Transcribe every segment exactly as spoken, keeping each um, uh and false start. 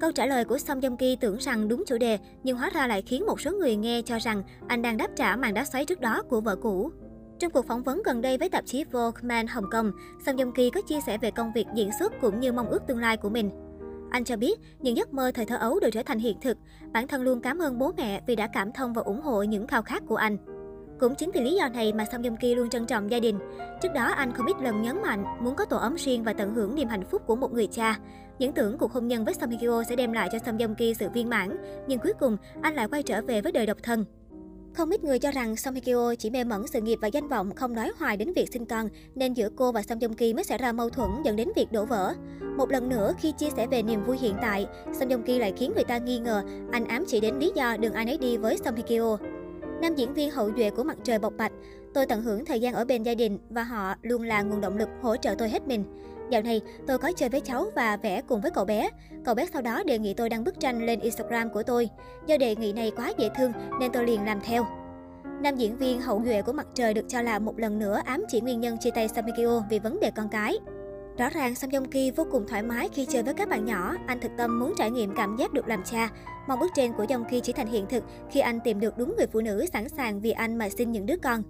Câu trả lời của Song Joong Ki tưởng rằng đúng chủ đề, nhưng hóa ra lại khiến một số người nghe cho rằng anh đang đáp trả màn đá xoáy trước đó của vợ cũ. Trong cuộc phỏng vấn gần đây với tạp chí Vogue Man Hồng Kông, Song Joong Ki có chia sẻ về công việc diễn xuất cũng như mong ước tương lai của mình. Anh cho biết, những giấc mơ thời thơ ấu đều trở thành hiện thực. Bản thân luôn cảm ơn bố mẹ vì đã cảm thông và ủng hộ những khao khát của anh. Cũng chính vì lý do này mà Song Joong Ki luôn trân trọng gia đình. Trước đó, anh không ít lần nhấn mạnh muốn có tổ ấm riêng và tận hưởng niềm hạnh phúc của một người cha. Những tưởng cuộc hôn nhân với Song Hye Kyo sẽ đem lại cho Song Joong Ki sự viên mãn, nhưng cuối cùng anh lại quay trở về với đời độc thân. Không ít người cho rằng Song Hye Kyo chỉ mê mẩn sự nghiệp và danh vọng, không nói hoài đến việc sinh con, nên giữa cô và Song Joong Ki mới xảy ra mâu thuẫn dẫn đến việc đổ vỡ. Một lần nữa, khi chia sẻ về niềm vui hiện tại, Song Joong Ki lại khiến người ta nghi ngờ anh ám chỉ đến lý do đường ai nấy đi với Song Hye Kyo. Nam diễn viên hậu duệ của Mặt Trời bộc bạch: "Tôi tận hưởng thời gian ở bên gia đình và họ luôn là nguồn động lực hỗ trợ tôi hết mình. Dạo này, tôi có chơi với cháu và vẽ cùng với cậu bé. Cậu bé sau đó đề nghị tôi đăng bức tranh lên Instagram của tôi. Do đề nghị này quá dễ thương nên tôi liền làm theo." Nam diễn viên hậu duệ của Mặt Trời được cho là một lần nữa ám chỉ nguyên nhân chia tay Song Hye Kyo vì vấn đề con cái. Rõ ràng Song Joong Ki vô cùng thoải mái khi chơi với các bạn nhỏ, anh thực tâm muốn trải nghiệm cảm giác được làm cha. Mong ước trên của Joong Ki chỉ thành hiện thực khi anh tìm được đúng người phụ nữ sẵn sàng vì anh mà sinh những đứa con.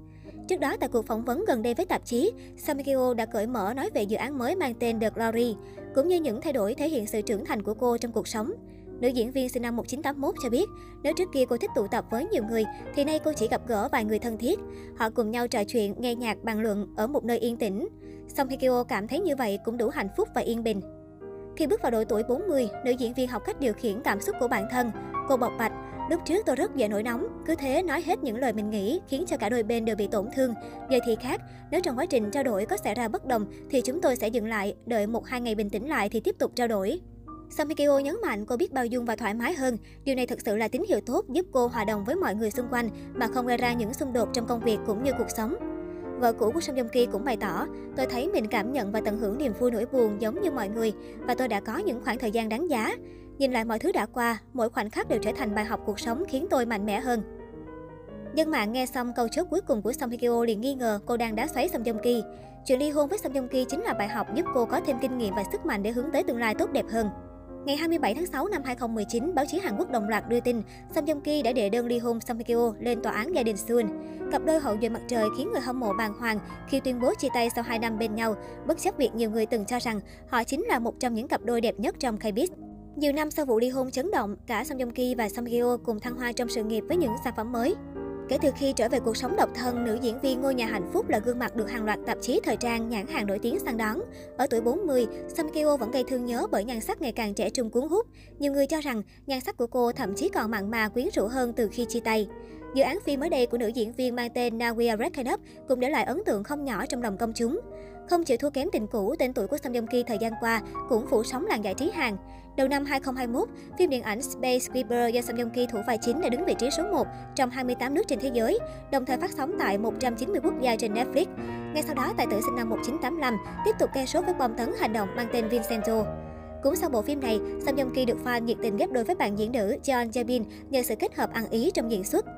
Trước đó, tại cuộc phỏng vấn gần đây với tạp chí, Song Hye Kyo đã cởi mở nói về dự án mới mang tên The Glory, cũng như những thay đổi thể hiện sự trưởng thành của cô trong cuộc sống. Nữ diễn viên sinh năm một nghìn chín trăm tám mươi mốt cho biết, nếu trước kia cô thích tụ tập với nhiều người, thì nay cô chỉ gặp gỡ vài người thân thiết. Họ cùng nhau trò chuyện, nghe nhạc, bàn luận ở một nơi yên tĩnh. Song Hye Kyo cảm thấy như vậy cũng đủ hạnh phúc và yên bình. Khi bước vào độ tuổi bốn mươi, nữ diễn viên học cách điều khiển cảm xúc của bản thân. Cô bộc bạch: "Lúc trước tôi rất dễ nổi nóng, cứ thế nói hết những lời mình nghĩ, khiến cho cả đôi bên đều bị tổn thương. Giờ thì khác, nếu trong quá trình trao đổi có xảy ra bất đồng thì chúng tôi sẽ dừng lại, đợi một hai ngày bình tĩnh lại thì tiếp tục trao đổi." Song Hye Kyo nhấn mạnh cô biết bao dung và thoải mái hơn. Điều này thực sự là tín hiệu tốt, giúp cô hòa đồng với mọi người xung quanh mà không gây ra những xung đột trong công việc cũng như cuộc sống. Vợ cũ của Song Joong Ki cũng bày tỏ: "Tôi thấy mình cảm nhận và tận hưởng niềm vui nỗi buồn giống như mọi người, và tôi đã có những khoảng thời gian đáng giá. Nhìn lại mọi thứ đã qua, mỗi khoảnh khắc đều trở thành bài học cuộc sống khiến tôi mạnh mẽ hơn." Dân mạng nghe xong câu chốt cuối cùng của Song Hye Kyo liền nghi ngờ cô đang đá xoáy Song Joong Ki. Chuyện ly hôn với Song Joong Ki chính là bài học giúp cô có thêm kinh nghiệm và sức mạnh để hướng tới tương lai tốt đẹp hơn. Ngày hai mươi bảy tháng sáu năm hai nghìn không trăm mười chín, báo chí Hàn Quốc đồng loạt đưa tin Song Joong Ki đã đệ đơn ly hôn Song Hye Kyo lên tòa án gia đình Seoul. Cặp đôi hậu duệ Mặt Trời khiến người hâm mộ bàng hoàng khi tuyên bố chia tay sau hai năm bên nhau, bất chấp việc nhiều người từng cho rằng họ chính là một trong những cặp đôi đẹp nhất trong K-pop. Nhiều năm sau vụ ly hôn chấn động, cả Song Joong Ki và Song Hye Kyo cùng thăng hoa trong sự nghiệp với những sản phẩm mới. Kể từ khi trở về cuộc sống độc thân, nữ diễn viên Ngôi Nhà Hạnh Phúc là gương mặt được hàng loạt tạp chí thời trang, nhãn hàng nổi tiếng săn đón. Ở tuổi bốn mươi, Song Hye Kyo vẫn gây thương nhớ bởi nhan sắc ngày càng trẻ trung cuốn hút. Nhiều người cho rằng nhan sắc của cô thậm chí còn mặn mà quyến rũ hơn từ khi chia tay. Dự án phim mới đây của nữ diễn viên mang tên Now We Are Breaking Up cũng để lại ấn tượng không nhỏ trong lòng công chúng. Không chịu thua kém tình cũ, tên tuổi của Song Joong Ki thời gian qua cũng phủ sóng làng giải trí Hàn. Đầu năm hai nghìn không trăm hai mươi mốt, phim điện ảnh Space Creeper do Song Joong Ki thủ vai chính đã đứng vị trí số một trong hai mươi tám nước trên thế giới, đồng thời phát sóng tại một trăm chín mươi quốc gia trên Netflix. Ngay sau đó, tài tử sinh năm một nghìn chín trăm tám mươi lăm tiếp tục gây sốt với bom tấn hành động mang tên Vincenzo. Cũng sau bộ phim này, Song Joong Ki được fan nhiệt tình ghép đôi với bạn diễn nữ John Jabin nhờ sự kết hợp ăn ý trong diễn xuất.